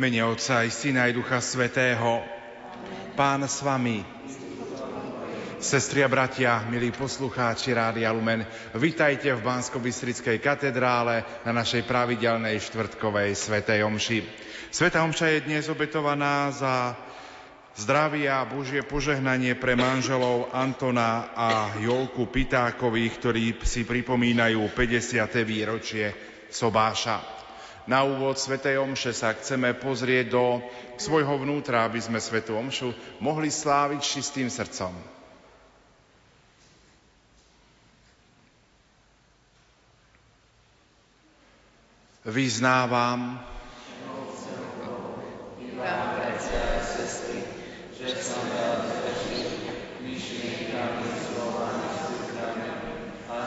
mene Otca i Syna i Ducha Svätého. Pán s vami. Sestri a bratia, milí poslucháči Rádia Lumen, vitajte v Banskobystrickej katedrále na našej pravidelnej štvrtkovej svätej omši. Svätá omša je dnes obetovaná za zdravie a Božie požehnanie pre manželov Antona a Jolku Pitákových, ktorí si pripomínajú 50. výročie sobáša. Na úvod svätej omše sa chceme pozrieť do svojho vnútra, aby sme svätú omšu mohli sláviť čistým srdcom. Vyznávam, že som veľmi zväčšný, myšlienkami, slovami, skutkami a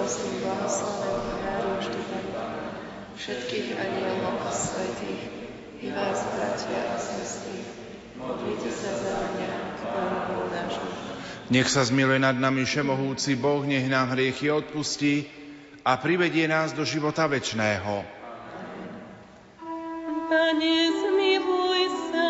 Prosím slávený náročný Pána, všetkých anielov a svätých, i vás, bratia a sestry, modlite sa za mňa, Pána Boha nášho. Nech sa zmiluje nad nami všemohúci Boh, nech nám hriechy odpustí a privedie nás do života večného. Pane, zmiluj sa.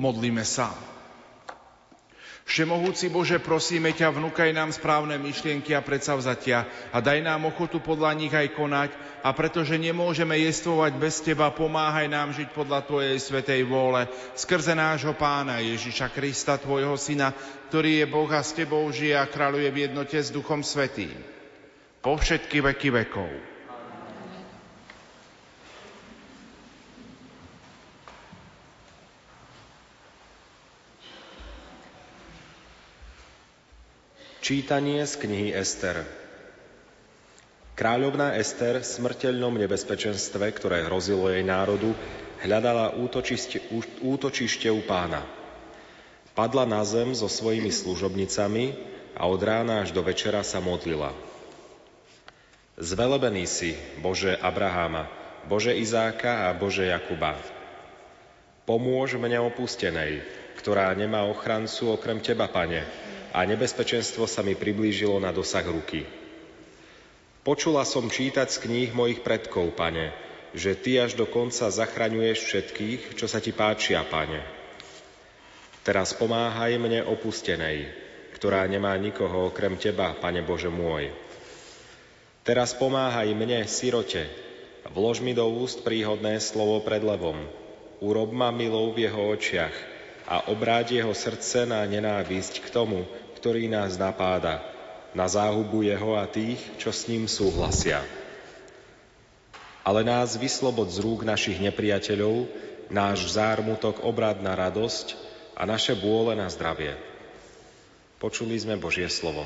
Modlíme sa. Všemohúci Bože, prosíme ťa, vnúkaj nám správne myšlienky a predsavzatia a daj nám ochotu podľa nich aj konať, a pretože nemôžeme jestvovať bez teba, pomáhaj nám žiť podľa tvojej svätej vôle skrze nášho Pána Ježiša Krista, tvojho Syna, ktorý je Boh a s tebou žije a kráľuje v jednote s Duchom Svätým po všetky veky vekov. Čítanie z knihy Ester. Kráľovná Ester v smrteľnom nebezpečenstve, ktoré hrozilo jej národu, hľadala útočište u Pána. Padla na zem so svojimi služobnicami a od rána až do večera sa modlila. Zvelebený si, Bože Abraháma, Bože Izáka a Bože Jakuba. Pomôž mne opustenej, ktorá nemá ochrancu okrem teba, Pane, a nebezpečenstvo sa mi priblížilo na dosah ruky. Počula som čítať z kníh mojich predkov, Pane, že Ty až do konca zachraňuješ všetkých, čo sa Ti páčia, Pane. Teraz pomáhaj mne opustenej, ktorá nemá nikoho okrem Teba, Pane Bože môj. Teraz pomáhaj mne, sirote, vlož mi do úst príhodné slovo pred levom, urob ma milou v jeho očiach a obráť jeho srdce na nenávisť k tomu, ktorý nás napáda, na záhubu jeho a tých, čo s ním súhlasia. Ale nás vyslobod z rúk našich nepriateľov, náš zármutok obráť na radosť a naše bôle na zdravie. Počuli sme Božie slovo.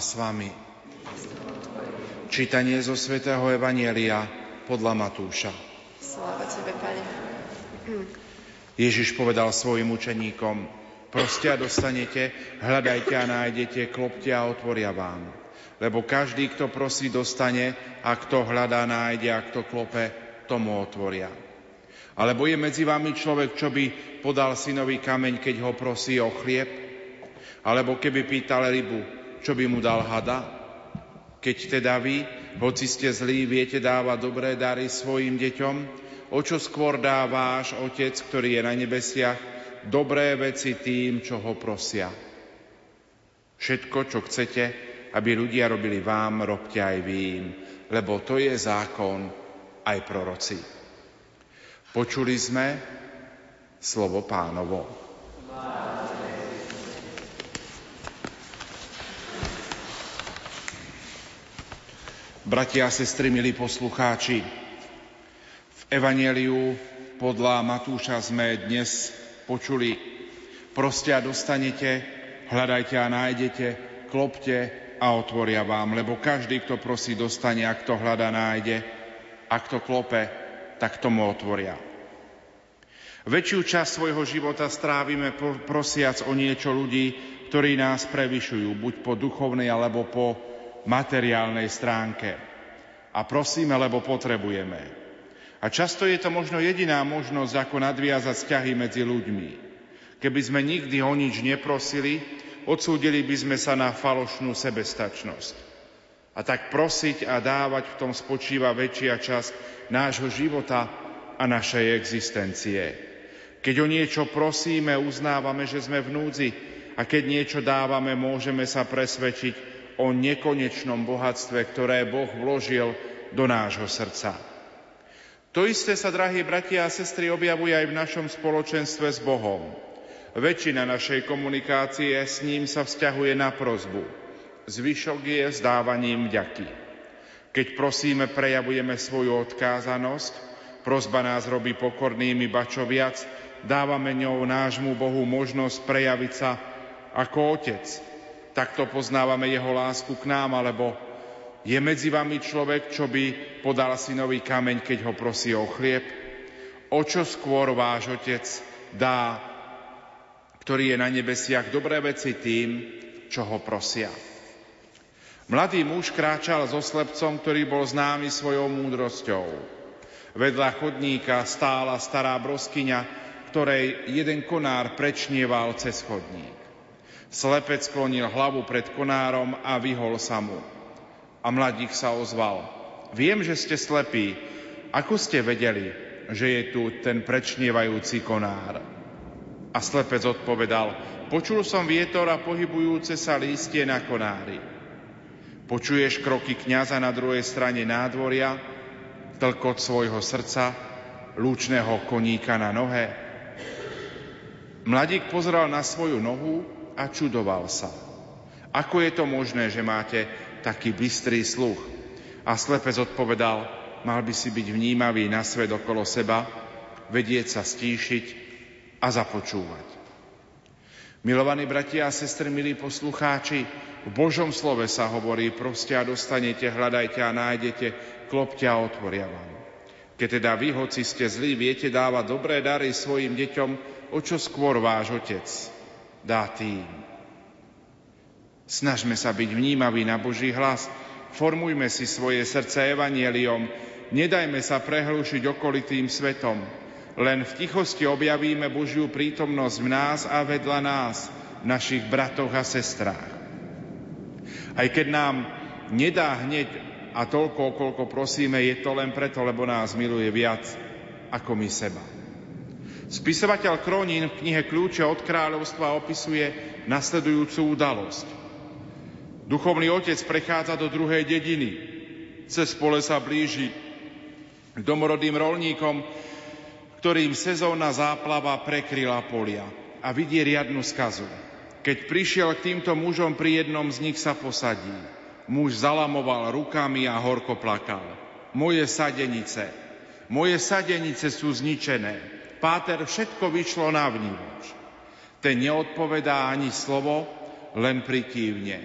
s vami. Čítanie zo svätého Evanjelia podľa Matúša. Sláva tebe, Pane. Ježiš povedal svojim učeníkom: proste a dostanete, hľadajte a nájdete, klopte a otvoria vám. Lebo každý, kto prosí, dostane, a kto hľadá, nájde, a kto klope, tomu otvoria. Alebo je medzi vami človek, čo by podal synovi kameň, keď ho prosí o chlieb? Alebo keby pýtal rybu, čo by mu dal hada? Keď teda vy, hoci ste zlí, viete dávať dobré dary svojim deťom, o čo skôr dá váš Otec, ktorý je na nebesiach, dobré veci tým, čo ho prosia. Všetko, čo chcete, aby ľudia robili vám, robte aj vy im, lebo to je zákon aj proroci. Počuli sme slovo Pánovo. Bratia a sestry, milí poslucháči, v Evanjeliu podľa Matúša sme dnes počuli: proste a dostanete, hľadajte a nájdete, klopte a otvoria vám, lebo každý, kto prosí, dostane, a kto hľadá, nájde, a kto klope, tak tomu otvoria. Väčšiu časť svojho života strávime prosiac o niečo ľudí, ktorí nás prevyšujú, buď po duchovnej, alebo po materiálnej stránke. A prosíme, lebo potrebujeme. A často je to možno jediná možnosť, ako nadviazať vzťahy medzi ľuďmi. Keby sme nikdy o nič neprosili, odsúdili by sme sa na falošnú sebestačnosť. A tak prosiť a dávať, v tom spočíva väčšia časť nášho života a našej existencie. Keď o niečo prosíme, uznávame, že sme v núdzi, a keď niečo dávame, môžeme sa presvedčiť o nekonečnom bohatstve, ktoré Boh vložil do nášho srdca. To isté sa, drahí bratia a sestry, objavuje aj v našom spoločenstve s Bohom. Väčšina našej komunikácie s ním sa vzťahuje na prosbu. Zvyšok je zdávaním vďaky. Keď prosíme, prejavujeme svoju odkázanosť. Prosba nás robí pokornými, ba čo viac, dávame ňou nášmu Bohu možnosť prejaviť sa ako Otec. Takto poznávame jeho lásku k nám. Alebo je medzi vami človek, čo by podal synovi kameň, keď ho prosí o chlieb? O čo skôr váš Otec dá, ktorý je na nebesiach, dobré veci tým, čo ho prosia. Mladý muž kráčal so slepcom, ktorý bol známy svojou múdrosťou. Vedľa chodníka stála stará broskyňa, ktorej jeden konár prečnieval cez chodník. Slepec sklonil hlavu pred konárom a vyhol sa mu. A mladík sa ozval: viem, že ste slepí. Ako ste vedeli, že je tu ten prečnievajúci konár? A slepec odpovedal: počul som vietor a pohybujúce sa lístie na konári. Počuješ kroky kňaza na druhej strane nádvoria, tlkot svojho srdca, lúčneho koníka na nohe. Mladík pozrel na svoju nohu a čudoval sa. Ako je to možné, že máte taký bystrý sluch? A slepec odpovedal: mal by si byť vnímavý na svet okolo seba, vedieť sa stíšiť a započúvať. Milovaní bratia a sestry, milí poslucháči, v Božom slove sa hovorí: proste a dostanete, hľadajte a nájdete, klopte a otvoria vám. Keď teda vy, hoci ste zlí, viete dávať dobré dary svojim deťom, o čo skôr váš Otec dá tým. Snažme sa byť vnímaví na Boží hlas, formujme si svoje srdce evanjeliom, nedajme sa prehlušiť okolitým svetom. Len v tichosti objavíme Božiu prítomnosť v nás a vedľa nás, v našich bratoch a sestrách. Aj keď nám nedá hneď a toľko, koľko prosíme, je to len preto, lebo nás miluje viac ako my seba. Spisovateľ Kronín v knihe Kľúče od kráľovstva opisuje nasledujúcu udalosť. Duchovný otec prechádza do druhej dediny. Cez pole sa blíži k domorodým rolníkom, ktorým sezónna záplava prekryla polia, a vidie riadnu skazu. Keď prišiel k týmto mužom, pri jednom z nich sa posadí. Muž zalamoval rukami a horko plakal. Moje sadenice sú zničené. Páter, všetko vyšlo na vnívoč. Ten neodpovedá ani slovo, len prikývne.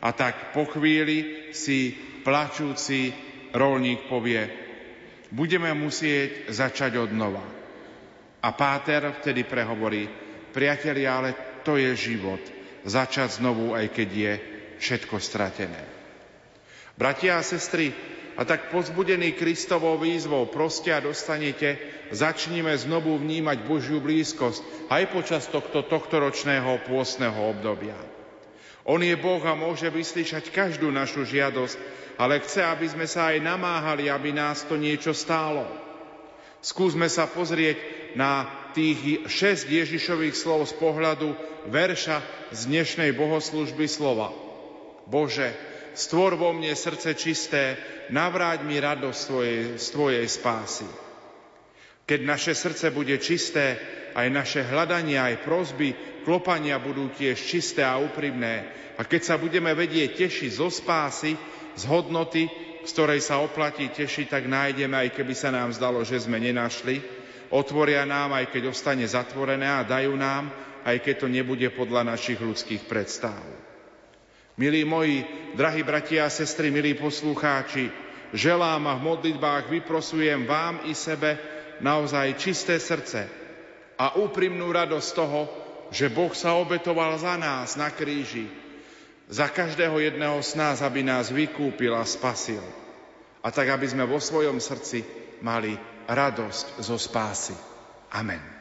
A tak po chvíli si plačúci roľník povie, budeme musieť začať od nova. A páter vtedy prehovorí, priatelia, ale to je život, začať znovu, aj keď je všetko stratené. Bratia a sestry, a tak pozbudený Kristovou výzvou, proste a dostanete, začnime znovu vnímať Božiu blízkosť aj počas tohtoročného pôstneho obdobia. On je Boh a môže vyslyšať každú našu žiadosť, ale chce, aby sme sa aj namáhali, aby nás to niečo stálo. Skúsme sa pozrieť na tých 6 Ježišových slov z pohľadu verša z dnešnej bohoslužby slova. Bože, stvor vo mne srdce čisté, navráť mi radosť z Tvojej spásy. Keď naše srdce bude čisté, aj naše hľadania, aj prosby, klopania budú tiež čisté a úprimné. A keď sa budeme vedieť tešiť zo spásy, z hodnoty, z ktorej sa oplatí tešiť, tak nájdeme, aj keby sa nám zdalo, že sme nenašli. Otvoria nám, aj keď ostane zatvorené, a dajú nám, aj keď to nebude podľa našich ľudských predstáv. Milí moji, drahí bratia a sestry, milí poslucháči, želám a v modlitbách vyprosujem vám i sebe naozaj čisté srdce a úprimnú radosť toho, že Boh sa obetoval za nás na kríži, za každého jedného z nás, aby nás vykúpil a spasil. A tak, aby sme vo svojom srdci mali radosť zo spásy. Amen.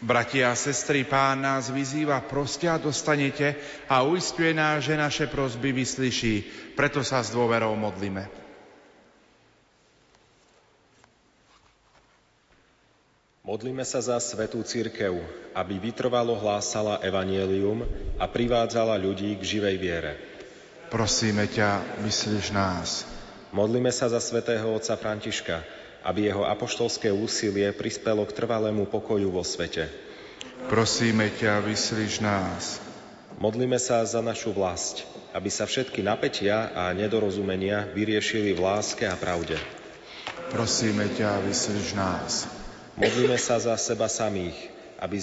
Bratia a sestry, Pán nás vyzýva, proste a dostanete, a uisťuje nás, že naše prosby vyslyší. Preto sa s dôverou modlíme. Modlíme sa za svätú cirkev, aby vytrvalo hlásala evanjelium a privádzala ľudí k živej viere. Prosíme ťa, vyslíš nás. Modlíme sa za svätého otca Františka, aby jeho apoštolské úsilie prispelo k trvalému pokoju vo svete. Prosíme ťa, vyslíš nás. Modlíme sa za našu vlasť, aby sa všetky napätia a nedorozumenia vyriešili v láske a pravde. Prosíme ťa, vyslíš nás. Modlíme sa za seba samých, aby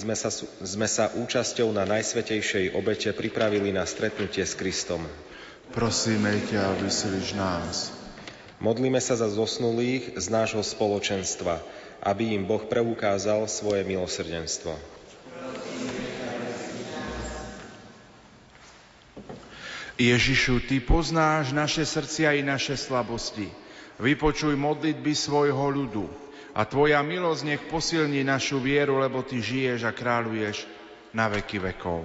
sme sa účasťou na najsvätejšej obete pripravili na stretnutie s Kristom. Prosíme ťa, vyslíš nás. Modlíme sa za zosnulých z nášho spoločenstva, aby im Boh preukázal svoje milosrdenstvo. Ježišu, Ty poznáš naše srdcia i naše slabosti. Vypočuj modlitby svojho ľudu a Tvoja milosť nech posilní našu vieru, lebo Ty žiješ a kráľuješ na veky vekov.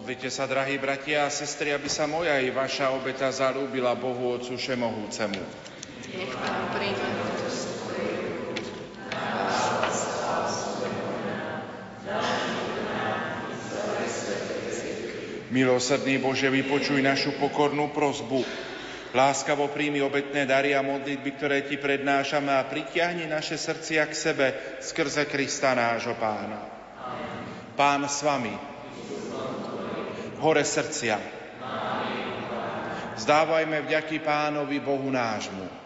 Modlite sa, drahí bratia a sestry, aby sa moja i vaša obeta zarúbila Bohu Otcu Všemohúcemu. Nech Pán príjme túto svoju obětu, dáva slávu svojho Syna, dá ju nám i Milosrdný Bože, vypočuj našu pokornú prosbu. Láskavo príjmi obetné dary a modlitby, ktoré Ti prednášame a pritiahni naše srdcia k sebe skrze Krista nášho Pána. Amen. Pán s vami. Hore srdcia. Zdávajme vďaky Pánovi Bohu nášmu.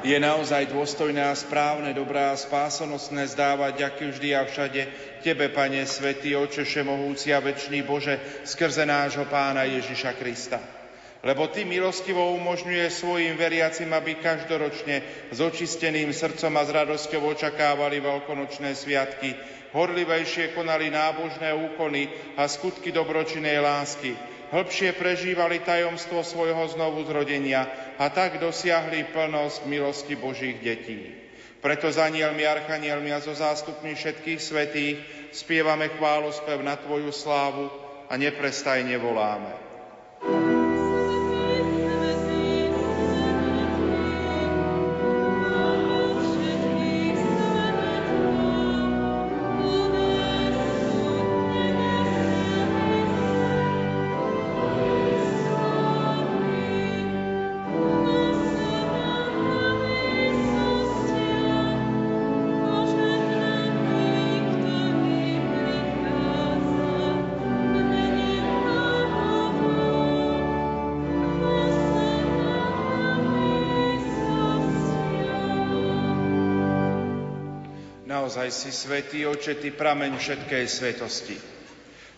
Je naozaj dôstojné a správne, dobré a spásonosné zdávať ďaky vždy a všade Tebe, Pane, Svätý Oče, Všemohúci a Večný Bože, skrze nášho Pána Ježiša Krista. Lebo Ty milostivo umožňuje svojim veriacim, aby každoročne s očisteným srdcom a s radosťou očakávali veľkonočné sviatky, horlivejšie konali nábožné úkony a skutky dobročinnej lásky, hlbšie prežívali tajomstvo svojho znovuzrodenia a tak dosiahli plnosť milosti Božích detí. Preto s anjelmi, archanielmi a so zástupmi všetkých svätých spievame chválospev na Tvoju slávu a neprestajne voláme. Naozaj si svätý Oče, Ty prameň všetkej svetosti.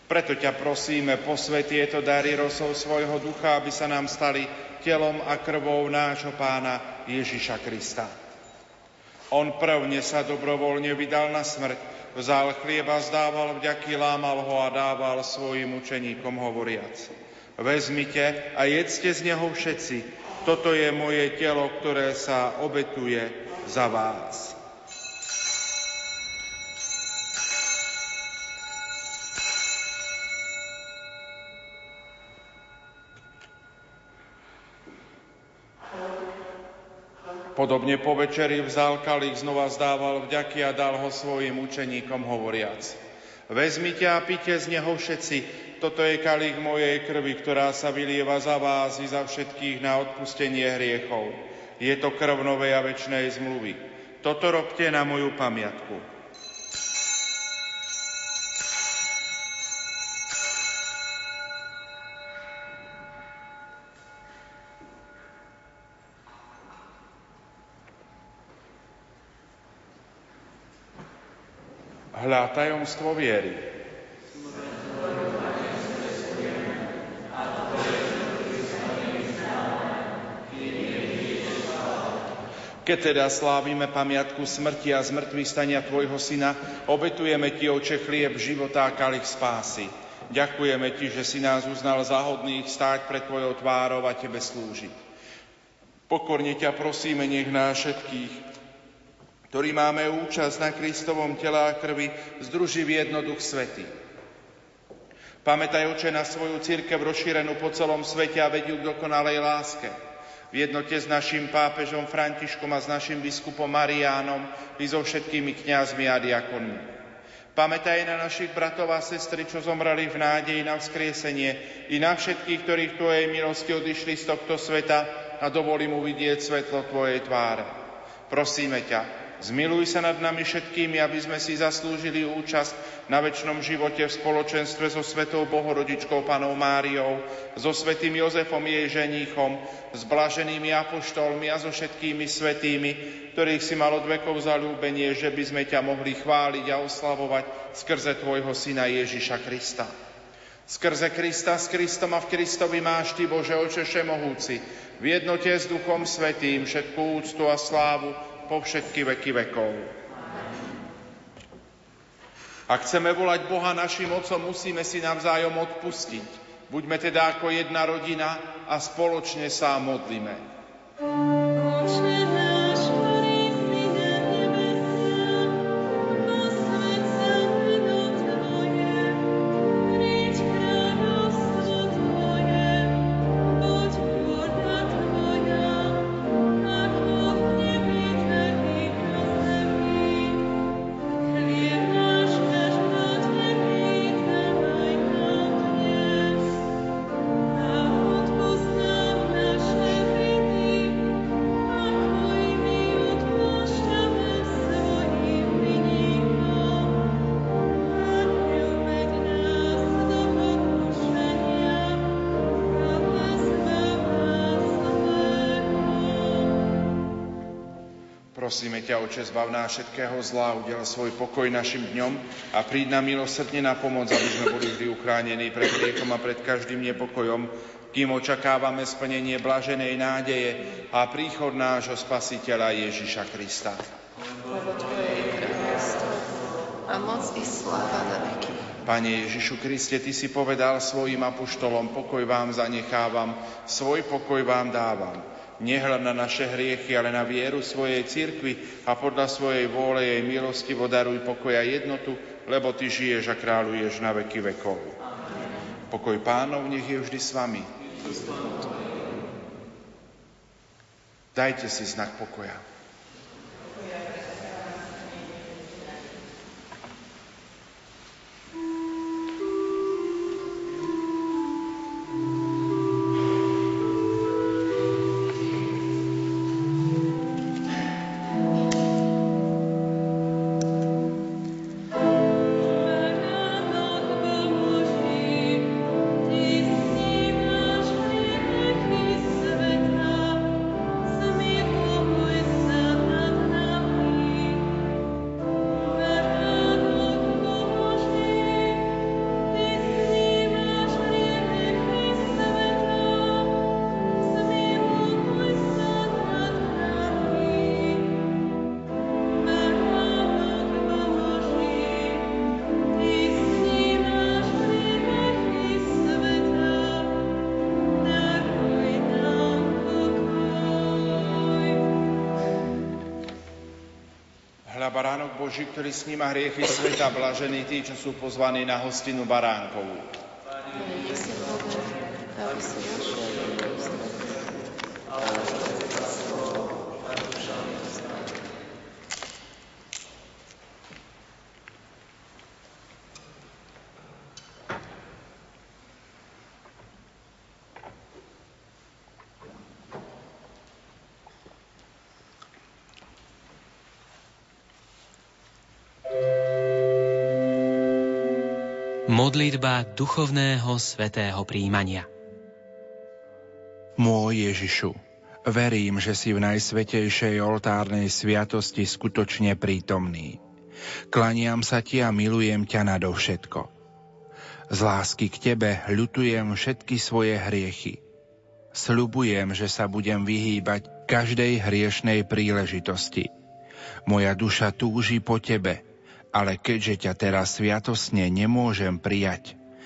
Preto ťa prosíme, posväť tieto dary rosou svojho ducha, aby sa nám stali telom a krvou nášho Pána Ježiša Krista. On prvne sa dobrovoľne vydal na smrť, vzal chlieba, zdával vďaky, lámal ho a dával svojim učeníkom hovoriac: Vezmite a jedzte z neho všetci, toto je moje telo, ktoré sa obetuje za vás. Podobne po večeri vzal kalich, znova zdával vďaky a dal ho svojim učeníkom hovoriac: Vezmite a pite z neho všetci, toto je kalich mojej krvi, ktorá sa vylieva za vás i za všetkých na odpustenie hriechov. Je to krv novej a večnej zmluvy. Toto robte na moju pamiatku. Hľa, tajomstvo viery. Keď teda slávime pamiatku smrti a zmŕtvychstania Tvojho Syna, obetujeme Ti, Oče, chlieb života a kalich spásy. Ďakujeme Ti, že si nás uznal za hodných stáť pred Tvojou tvárou a Tebe slúžiť. Pokorne ťa prosíme, nech nás všetkých, ktorý máme účasť na Kristovom tela a krvi, združí v jedno Duch Svätý. Pamätaj, Oče, na svoju cirkev rozšírenú po celom svete a veď ju k dokonalej láske. V jednote s naším pápežom Františkom a s našim biskupom Mariánom i so všetkými kňazmi a diakonmi. Pamätaj na našich bratov a sestry, čo zomreli v nádeji na vzkriesenie, i na všetkých, ktorí v Tvojej milosti odišli z tohto sveta a dovolím uvidieť svetlo Tvojej tváre. Prosíme ťa, zmiluj sa nad nami všetkými, aby sme si zaslúžili účasť na večnom živote v spoločenstve so Svetou Bohorodičkou Panou Máriou, so Svätým Jozefom, jej ženíchom, s blaženými apoštolmi a so všetkými svätými, ktorých si mal od vekov zaľúbenie, že by sme ťa mohli chváliť a oslavovať skrze Tvojho Syna Ježiša Krista. Skrze Krista, s Kristom a v Kristovi máš Ty, Bože Oče Všemohúci, v jednote s Duchom Svätým všetku úctu a slávu po všetky veky vekov. Ak chceme volať Boha našim Otcom, musíme si navzájom odpustiť. Buďme teda ako jedna rodina a spoločne sa modlíme. Prosíme ťa, Oče, zbav nás všetkého zla, udel svoj pokoj našim dňom a príď nám milosrdne na pomoc, aby sme boli vždy uchránení pred hriekom a pred každým nepokojom, kým očakávame splnenie blaženej nádeje a príchod nášho Spasiteľa Ježiša Krista. Lebo Tvoje je kráľovstvo a moc i sláva na veky. Pane Ježišu Kriste, Ty si povedal svojim apoštolom, pokoj vám zanechávam, svoj pokoj vám dávam. Nehľad na naše hriechy, ale na vieru svojej cirkvi a podľa svojej vôle jej milosti daruj pokoj a jednotu, lebo Ty žiješ a kráľuješ na veky vekov. Pokoj Pánov nech je vždy s vami. Dajte si znak pokoja. Baránok Boží, ktorý sníma hriechy sveta, blažení tí, čo sú pozvaní na hostinu baránkovú. Modlitba duchovného svätého prijímania. Môj Ježišu, verím, že si v najsvätejšej oltárnej sviatosti skutočne prítomný. Klaniam sa Ti a milujem Ťa nadovšetko. Z lásky k Tebe ľutujem všetky svoje hriechy. Sľubujem, že sa budem vyhýbať každej hriešnej príležitosti. Moja duša túži po Tebe, ale keďže ťa teraz sviatosne nemôžem prijať,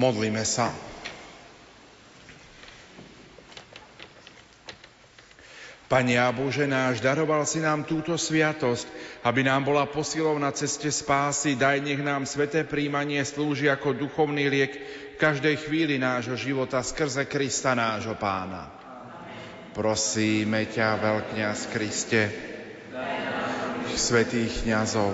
Modlíme sa. Pane a Bože náš, daroval si nám túto sviatosť, aby nám bola posilou na ceste spásy. Daj, nech nám sväté príjmanie slúži ako duchovný liek v každej chvíli nášho života skrze Krista nášho Pána. Prosíme ťa, veľkňaz Kriste, svätých kňazov,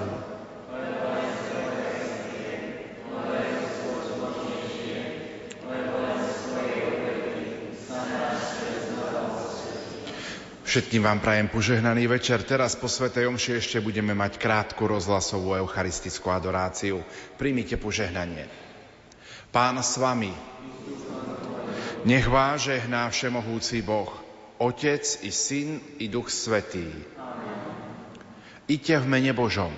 všetkým vám prajem požehnaný večer. Teraz po svätej omši ešte budeme mať krátku rozhlasovú eucharistickú adoráciu. Príjmite požehnanie. Pán s vami. Nech vás žehná všemohúci Boh, Otec i Syn i Duch Svätý. Iďte v mene Božom.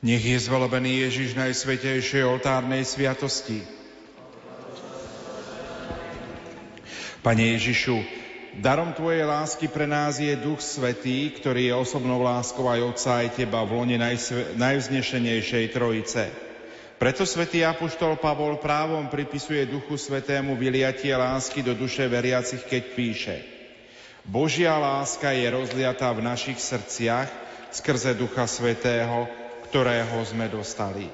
Nech je zvelebený Ježiš najsvätejšej oltárnej sviatosti. Pane Ježišu, darom Tvojej lásky pre nás je Duch Svätý, ktorý je osobnou láskou aj Otca, aj Teba v lone najvznešenejšej Trojice. Preto svätý apoštol Pavol právom pripisuje Duchu Svätému vyliatie lásky do duše veriacich, keď píše: Božia láska je rozliatá v našich srdciach skrze Ducha Svätého, ktorého sme dostali.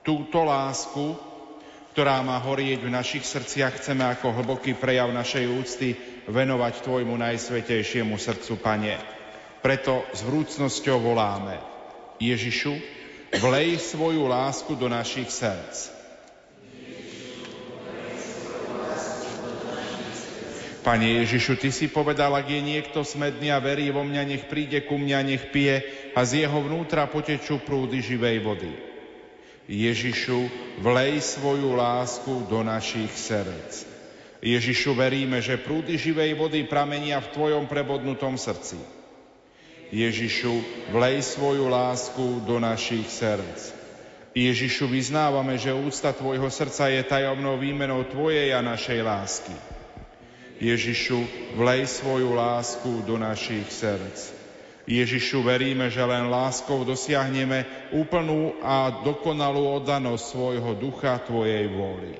Túto lásku, ktorá má horieť v našich srdciach, chceme ako hlboký prejav našej úcty venovať Tvojmu najsvätejšiemu srdcu, Pane. Preto s vrúcnosťou voláme: Ježišu, vlej svoju lásku do našich srdc. Pane Ježišu, Ty si povedal, ak je niekto smedný a verí vo mňa, nech príde ku mňa, nech pije a z jeho vnútra potečú prúdy živej vody. Ježišu, vlej svoju lásku do našich srdc. Ježišu, veríme, že prúdy živej vody pramenia v Tvojom prebodnutom srdci. Ježišu, vlej svoju lásku do našich srdc. Ježišu, vyznávame, že úcta Tvojho srdca je tajomnou výmenou Tvojej a našej lásky. Ježišu, vlej svoju lásku do našich srdc. Ježišu, veríme, že len láskou dosiahneme úplnú a dokonalú oddanosť svojho ducha Tvojej vôli.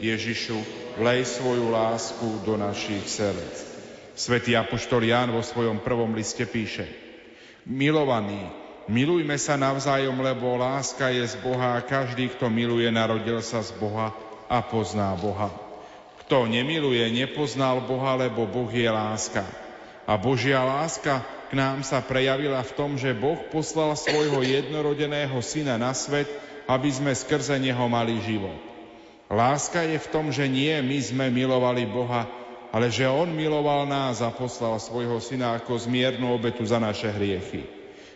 Ježišu, vlej svoju lásku do našich srdc. Svätý apoštol Ján vo svojom prvom liste píše: Milovaní, milujme sa navzájom, lebo láska je z Boha a každý, kto miluje, narodil sa z Boha a pozná Boha. Kto nemiluje, nepoznal Boha, lebo Boh je láska. A Božia láska k nám sa prejavila v tom, že Boh poslal svojho jednorodeného syna na svet, aby sme skrze neho mali život. Láska je v tom, že nie my sme milovali Boha, ale že On miloval nás a poslal svojho syna ako zmiernu obetu za naše hriechy.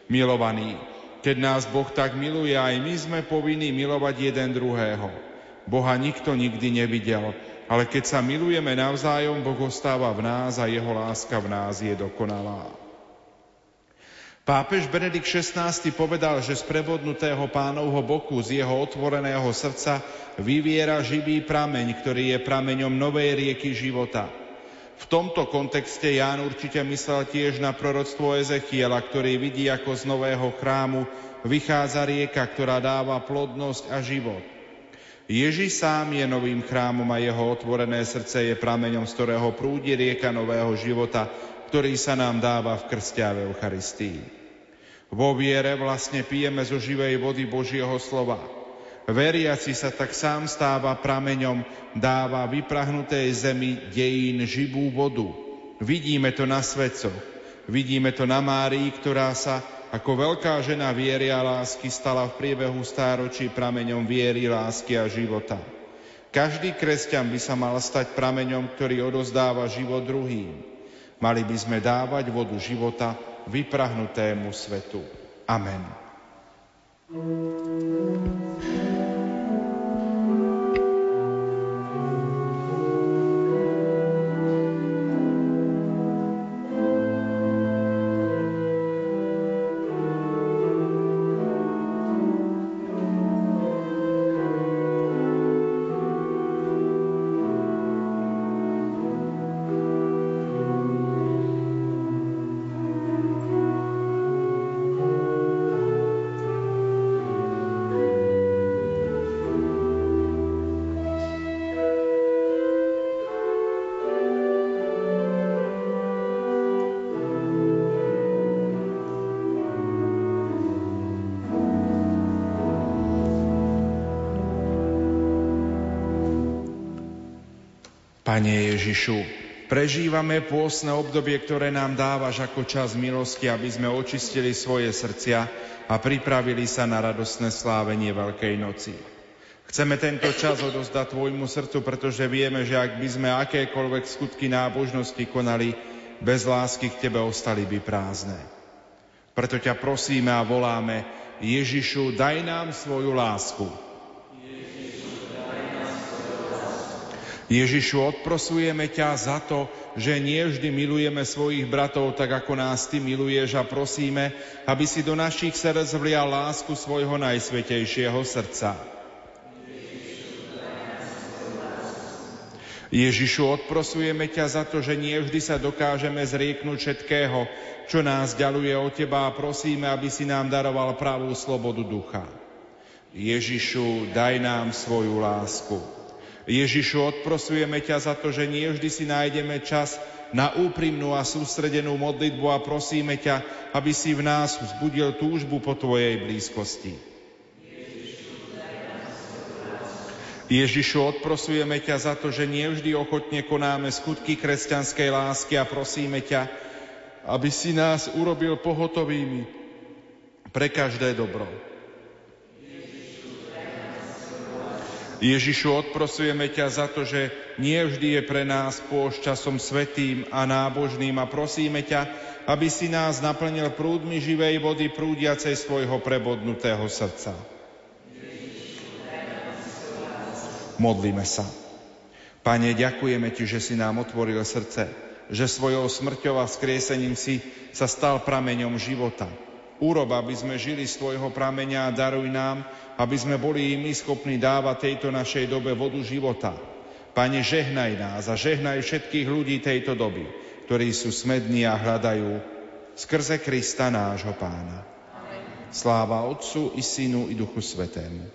Milovaní, keď nás Boh tak miluje, aj my sme povinní milovať jeden druhého. Boha nikto nikdy nevidel, ale keď sa milujeme navzájom, Boh ostáva v nás a jeho láska v nás je dokonalá. Pápež Benedikt XVI povedal, že z prebodnutého Pánovho boku, z jeho otvoreného srdca vyviera živý prameň, ktorý je prameňom novej rieky života. V tomto kontexte Ján určite myslel tiež na proroctvo Ezechiela, ktorý vidí, ako z nového chrámu vychádza rieka, ktorá dáva plodnosť a život. Ježiš sám je novým chrámom a jeho otvorené srdce je prameňom, z ktorého prúdi rieka nového života, ktorý sa nám dáva v krste a v Eucharistii. Vo viere vlastne pijeme zo živej vody Božieho slova. Veriaci sa tak sám stáva prameňom, dáva vyprahnutej zemi dejín živú vodu. Vidíme to na svetcoch. Vidíme to na Márii, ktorá sa ako veľká žena viery a lásky stala v priebehu stáročí prameňom viery, lásky a života. Každý kresťan by sa mal stať prameňom, ktorý odozdáva život druhým. Mali by sme dávať vodu života vyprahnutému svetu. Amen. Pane Ježišu, prežívame pôstne obdobie, ktoré nám dávaš ako čas milosti, aby sme očistili svoje srdcia a pripravili sa na radostné slávenie Veľkej noci. Chceme tento čas odozdať tvojmu srdcu, pretože vieme, že ak by sme akékoľvek skutky nábožnosti konali, bez lásky k tebe ostali by prázdne. Preto ťa prosíme a voláme, Ježišu, daj nám svoju lásku. Ježišu, odprosujeme ťa za to, že nie vždy milujeme svojich bratov tak, ako nás ty miluješ a prosíme, aby si do našich srdc vlial lásku svojho najsvätejšieho srdca. Ježišu, odprosujeme ťa za to, že nie vždy sa dokážeme zrieknúť všetkého, čo nás ďaluje od teba a prosíme, aby si nám daroval pravú slobodu ducha. Ježišu, daj nám svoju lásku. Ježišu, odprosujeme ťa za to, že nie vždy si nájdeme čas na úprimnú a sústredenú modlitbu a prosíme ťa, aby si v nás vzbudil túžbu po tvojej blízkosti. Ježišu, odprosujeme ťa za to, že nie vždy ochotne konáme skutky kresťanskej lásky a prosíme ťa, aby si nás urobil pohotovými pre každé dobro. Ježišu, odprosujeme ťa za to, že nie vždy je pre nás pôšť časom svätým a nábožným a prosíme ťa, aby si nás naplnil prúdmi živej vody prúdiacej svojho prebodnutého srdca. Modlíme sa. Pane, ďakujeme ti, že si nám otvoril srdce, že svojou smrťou a vzkriesením si sa stal prameňom života. Urob, aby sme žili z tvojho prameňa a daruj nám, aby sme boli my schopní dávať tejto našej dobe vodu života. Pane, žehnaj nás a žehnaj všetkých ľudí tejto doby, ktorí sú smední a hľadajú skrze Krista nášho Pána. Amen. Sláva Otcu i Synu i Duchu Svätému.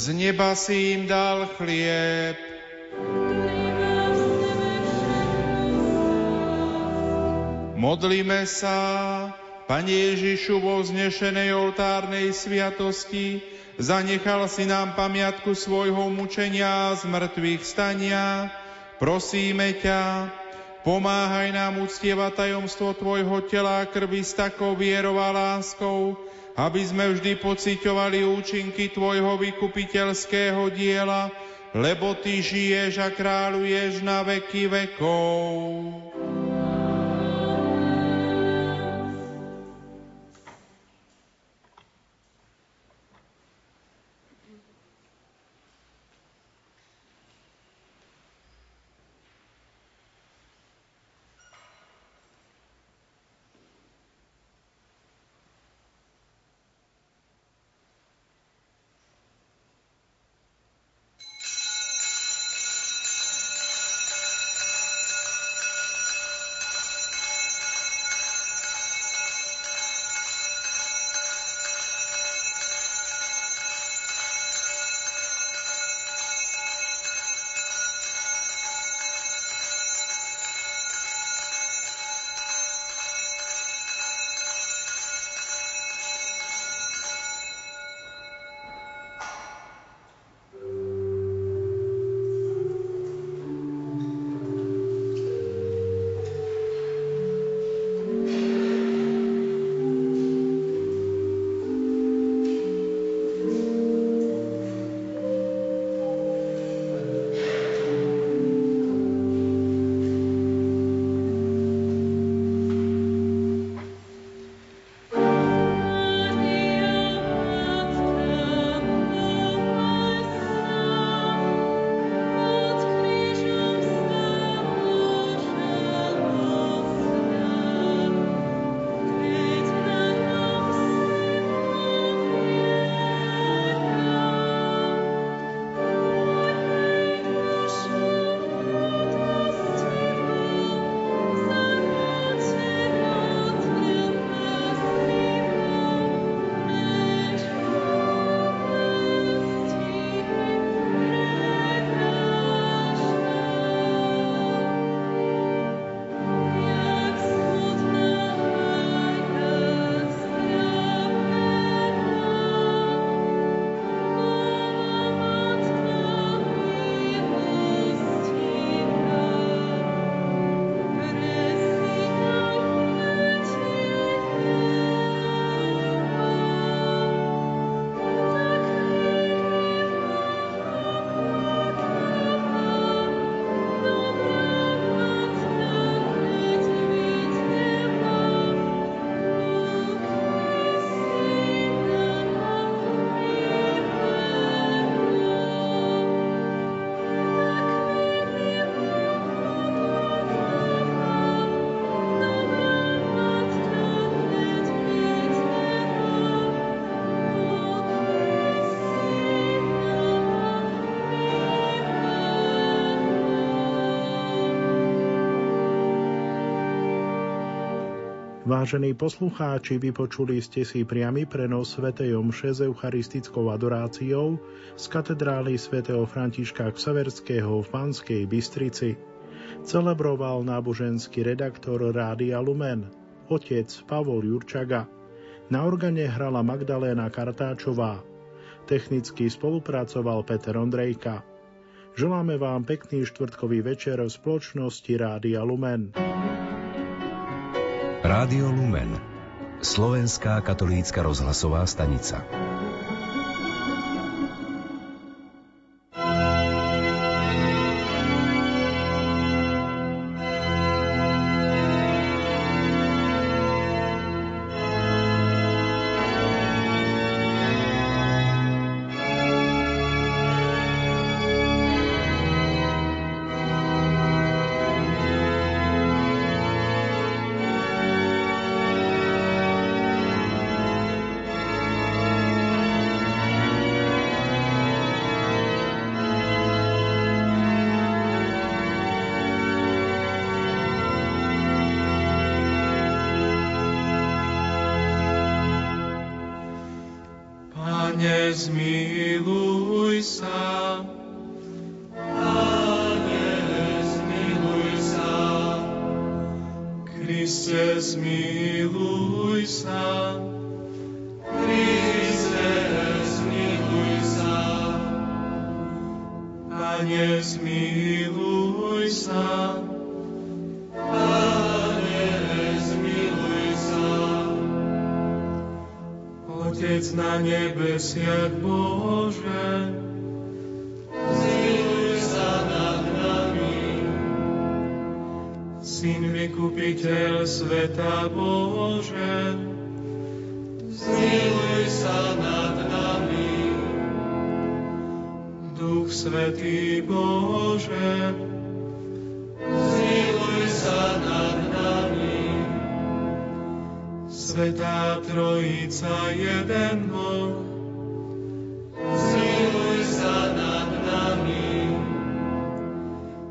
Z neba si im dal chlieb. Modlíme sa, Pane Ježišu, vo vznešenej oltárnej sviatosti, zanechal si nám pamiatku svojho mučenia a zmrtvých stania. Prosíme ťa, pomáhaj nám uctievať tajomstvo tvojho tela a krvi s takou vierou a láskou, aby sme vždy pociťovali účinky tvojho vykupiteľského diela, lebo ty žiješ a kráľuješ na veky vekov. Vážení poslucháči, vypočuli ste si priamy prenos svätej omše s eucharistickou adoráciou z katedrály sv.Františka Xaverského v Banskej Bystrici. Celebroval náboženský redaktor Rádia Lumen, otec Pavol Jurčaga. Na organe hrala Magdaléna Kartáčová. Technicky spolupracoval Peter Ondrejka. Želáme vám pekný štvrtkový večer v spoločnosti Rádia Lumen. Rádio Lumen, Slovenská katolícka rozhlasová stanica. Zmiluj Kriste, zmiluj sa. Kriste, zmiluj sa. Pane, zmiluj sa. Pane, zmiluj sa. Otec na nebesiach Bože, Syn vykupiteľ sveta Bože, zmiluj sa nad nami. Duch Svätý Bože, zmiluj sa nad nami. Svätá Trojica, jeden Boh, zmiluj sa nad nami.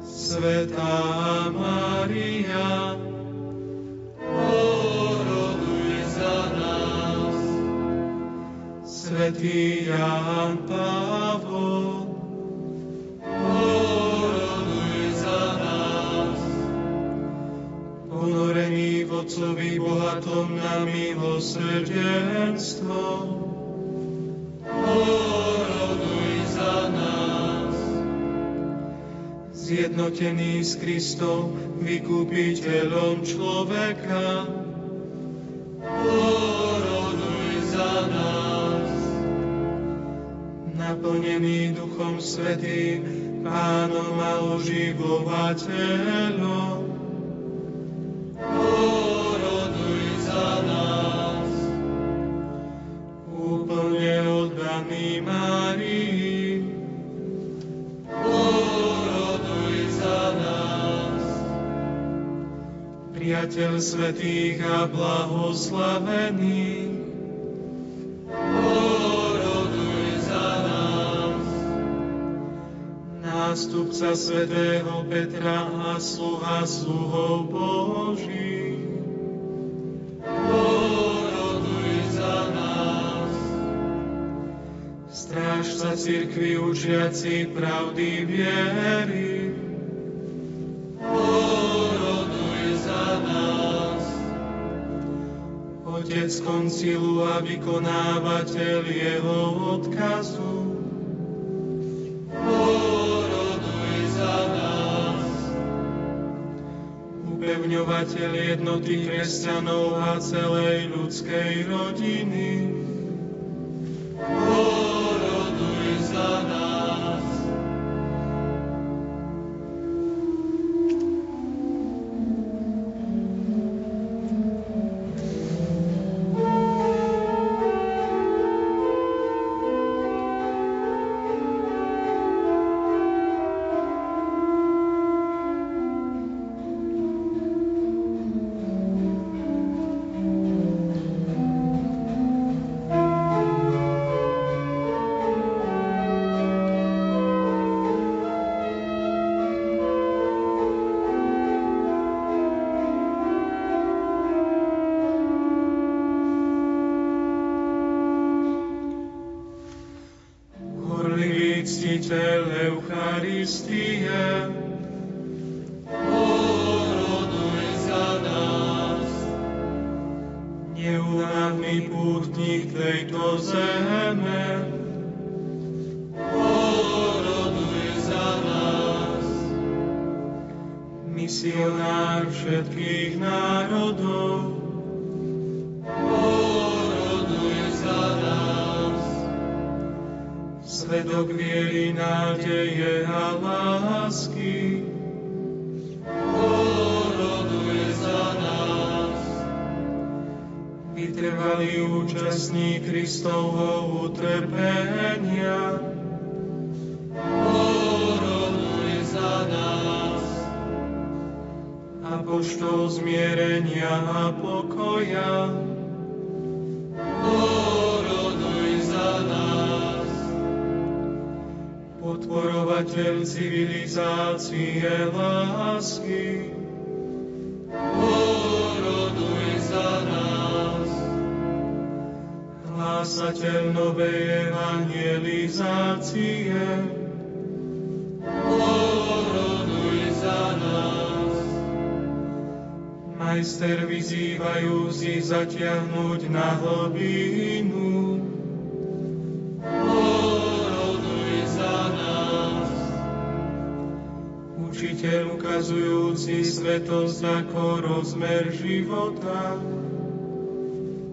Svätá Mária, oroduj za nás. Svätý Ján Pavol, oroduj za nás. Ponorený v Otcovi bohatom na milosrdenstvo, oroduj za nás. Zjednotený s Kristom, vykupiteľom človeka, oroduj za nás. Naplnený Duchom Svätým, Pánom a oživovateľom, oroduj za nás. Úplne oddaný Márii, priateľ svätých a blahoslavených, oroduj za nás. Nástupca svätého Petra a sluha sluhov Boží, oroduj za nás. Strážca cirkvi učiaci pravdy viery, Otec koncilu a vykonávateľ jeho odkazu, oroduj za nás. Upevňovateľ jednoty kresťanov a celej ľudskej rodiny, oroduj za nás. Pána Ester vyzývajú si zatiahnuť na hlbinu. Poroduj za nás. Učiteľ ukazujúci svetosť ako rozmer života.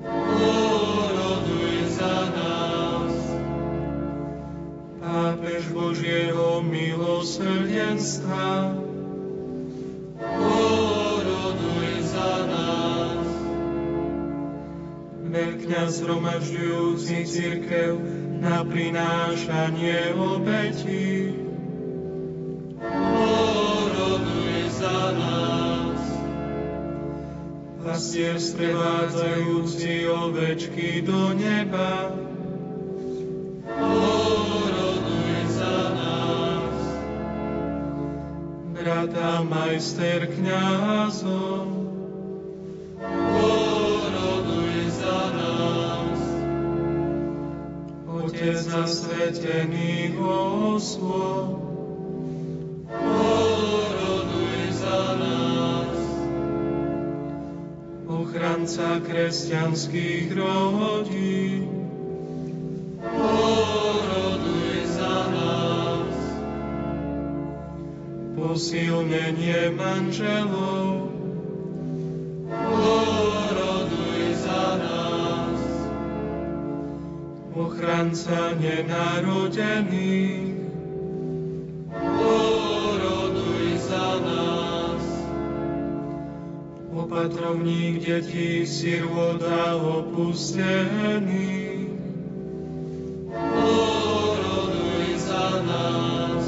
Poroduj za nás. Pápež Božieho milosrdenstva. Veľkňaz zhromažďujúci cirkev na prinášanie obetí. Oroduj za nás. Pastier sprevádzajúci ovečky do neba. Oroduj za nás. Brat a majster kňazov. Zasvetených osôb, oroduj za nás. Ochranca kresťanských rodín, oroduj za nás. Posilnenie manželov, ochranca nenarodených, oroduj za nás. Opatrovník detí, sirôt a opustených, oroduj za nás.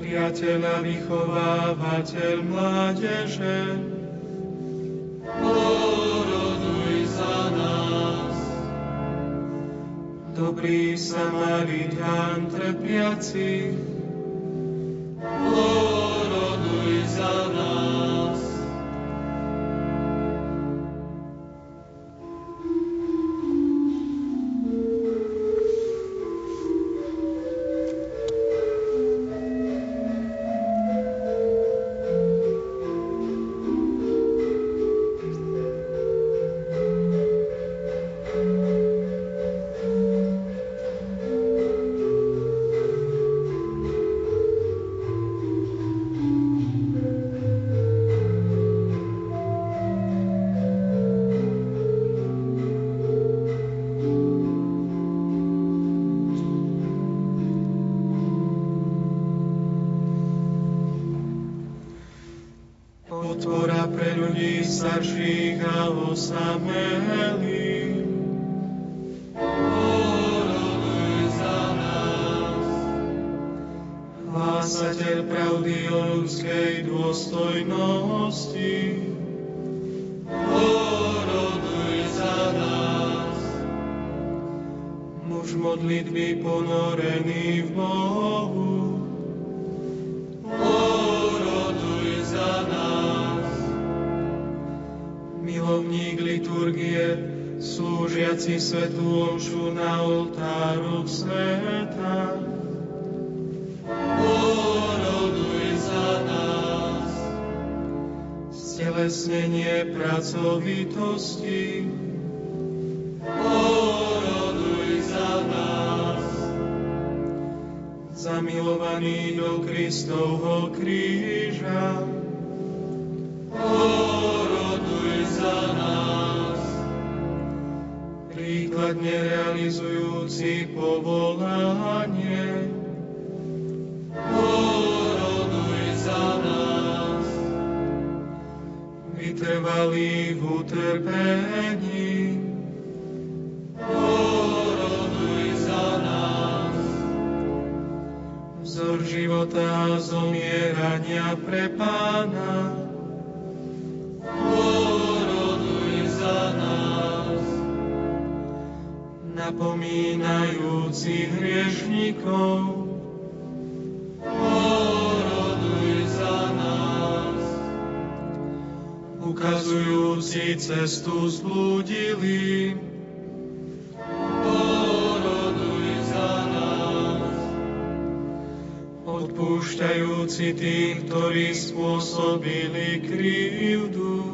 Priateľ a vychovávateľ mládeže, dobrý Samaritán trpiaci, oroduj za nás. Starších a osamelých, oroduj za nás. Hlásateľ pravdy o ľudskej dôstojnosti, oroduj za nás. Muž modlitby ponorený v Bohu, milovník liturgie, slúžiaci svätú omšu na oltároch sveta. Oroduj za nás. Stelesnenie pracovitosti, oroduj za nás. Zamilovaný do Kristovho kríža, príkladne realizujúci povolanie, oroduj za nás. Vytrvalý v utrpení, oroduj za nás. Vzor života a zomierania pre Pána, napomínajúci hriešnikov, oroduj za nás. Ukazujúci cestu zblúdilým, oroduj za nás. Od odpúšťajúci tým, ktorí spôsobili krivdu.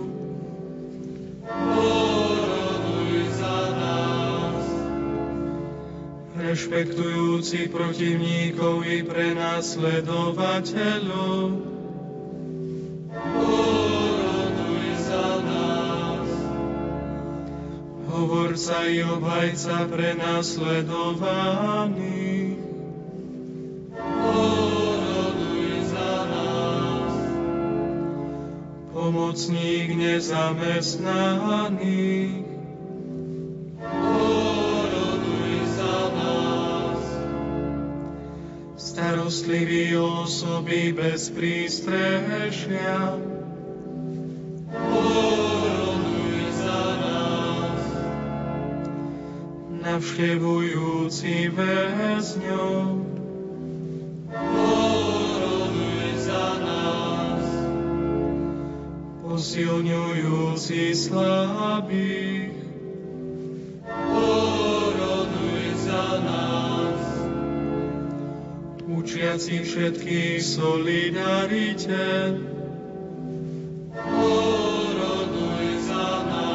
Oroduj za nás. Rešpektujúci protivníkov i prenasledovateľov. Oroduj za nás. Hovorca i obhajca prenasledovaných. Pomocník nezamestnaných, oroduj za nás. Starostlivý osoby bez prístrešia, oroduj za nás. Navštevujúci väzňov, posilňujúci slabých, oroduj za nás. Učiaci všetkých solidarite, oroduj za nás.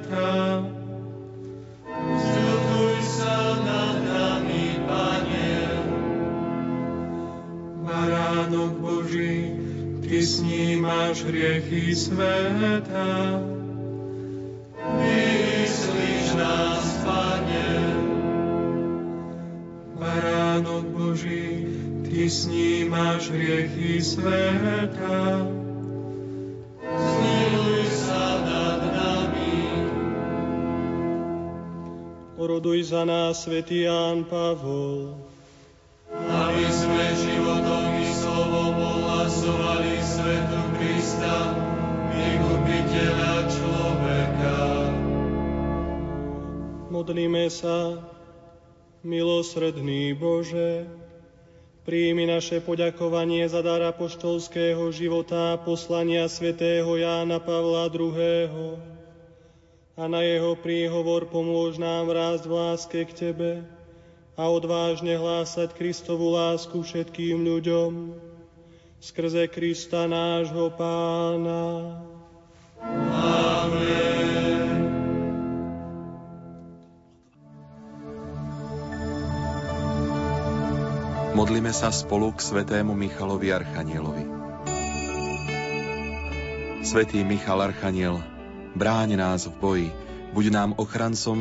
zľutuj sa nad nami, Pane. Baránok Boží, Ty snímaš hriechy sveta, vyslíš nás, Pane. Baránok Boží, Ty snímaš hriechy sveta, oroduj za nás, svätý Ján Pavol, aby sme životom i slovom ohlasovali svetu Krista, vykupiteľa človeka. Modlíme sa. Milosrdný Bože, príjmi naše poďakovanie za dar apoštolského života a poslania svätého Jána Pavla II., a na jeho príhovor pomôž nám rásť v láske k Tebe a odvážne hlásať Kristovu lásku všetkým ľuďom skrze Krista nášho Pána. Amen. Modlíme sa spolu k svätému Michalovi Archanielovi. Svätý Michal Archaniel, bráň nás v boji, buď nám ochrancom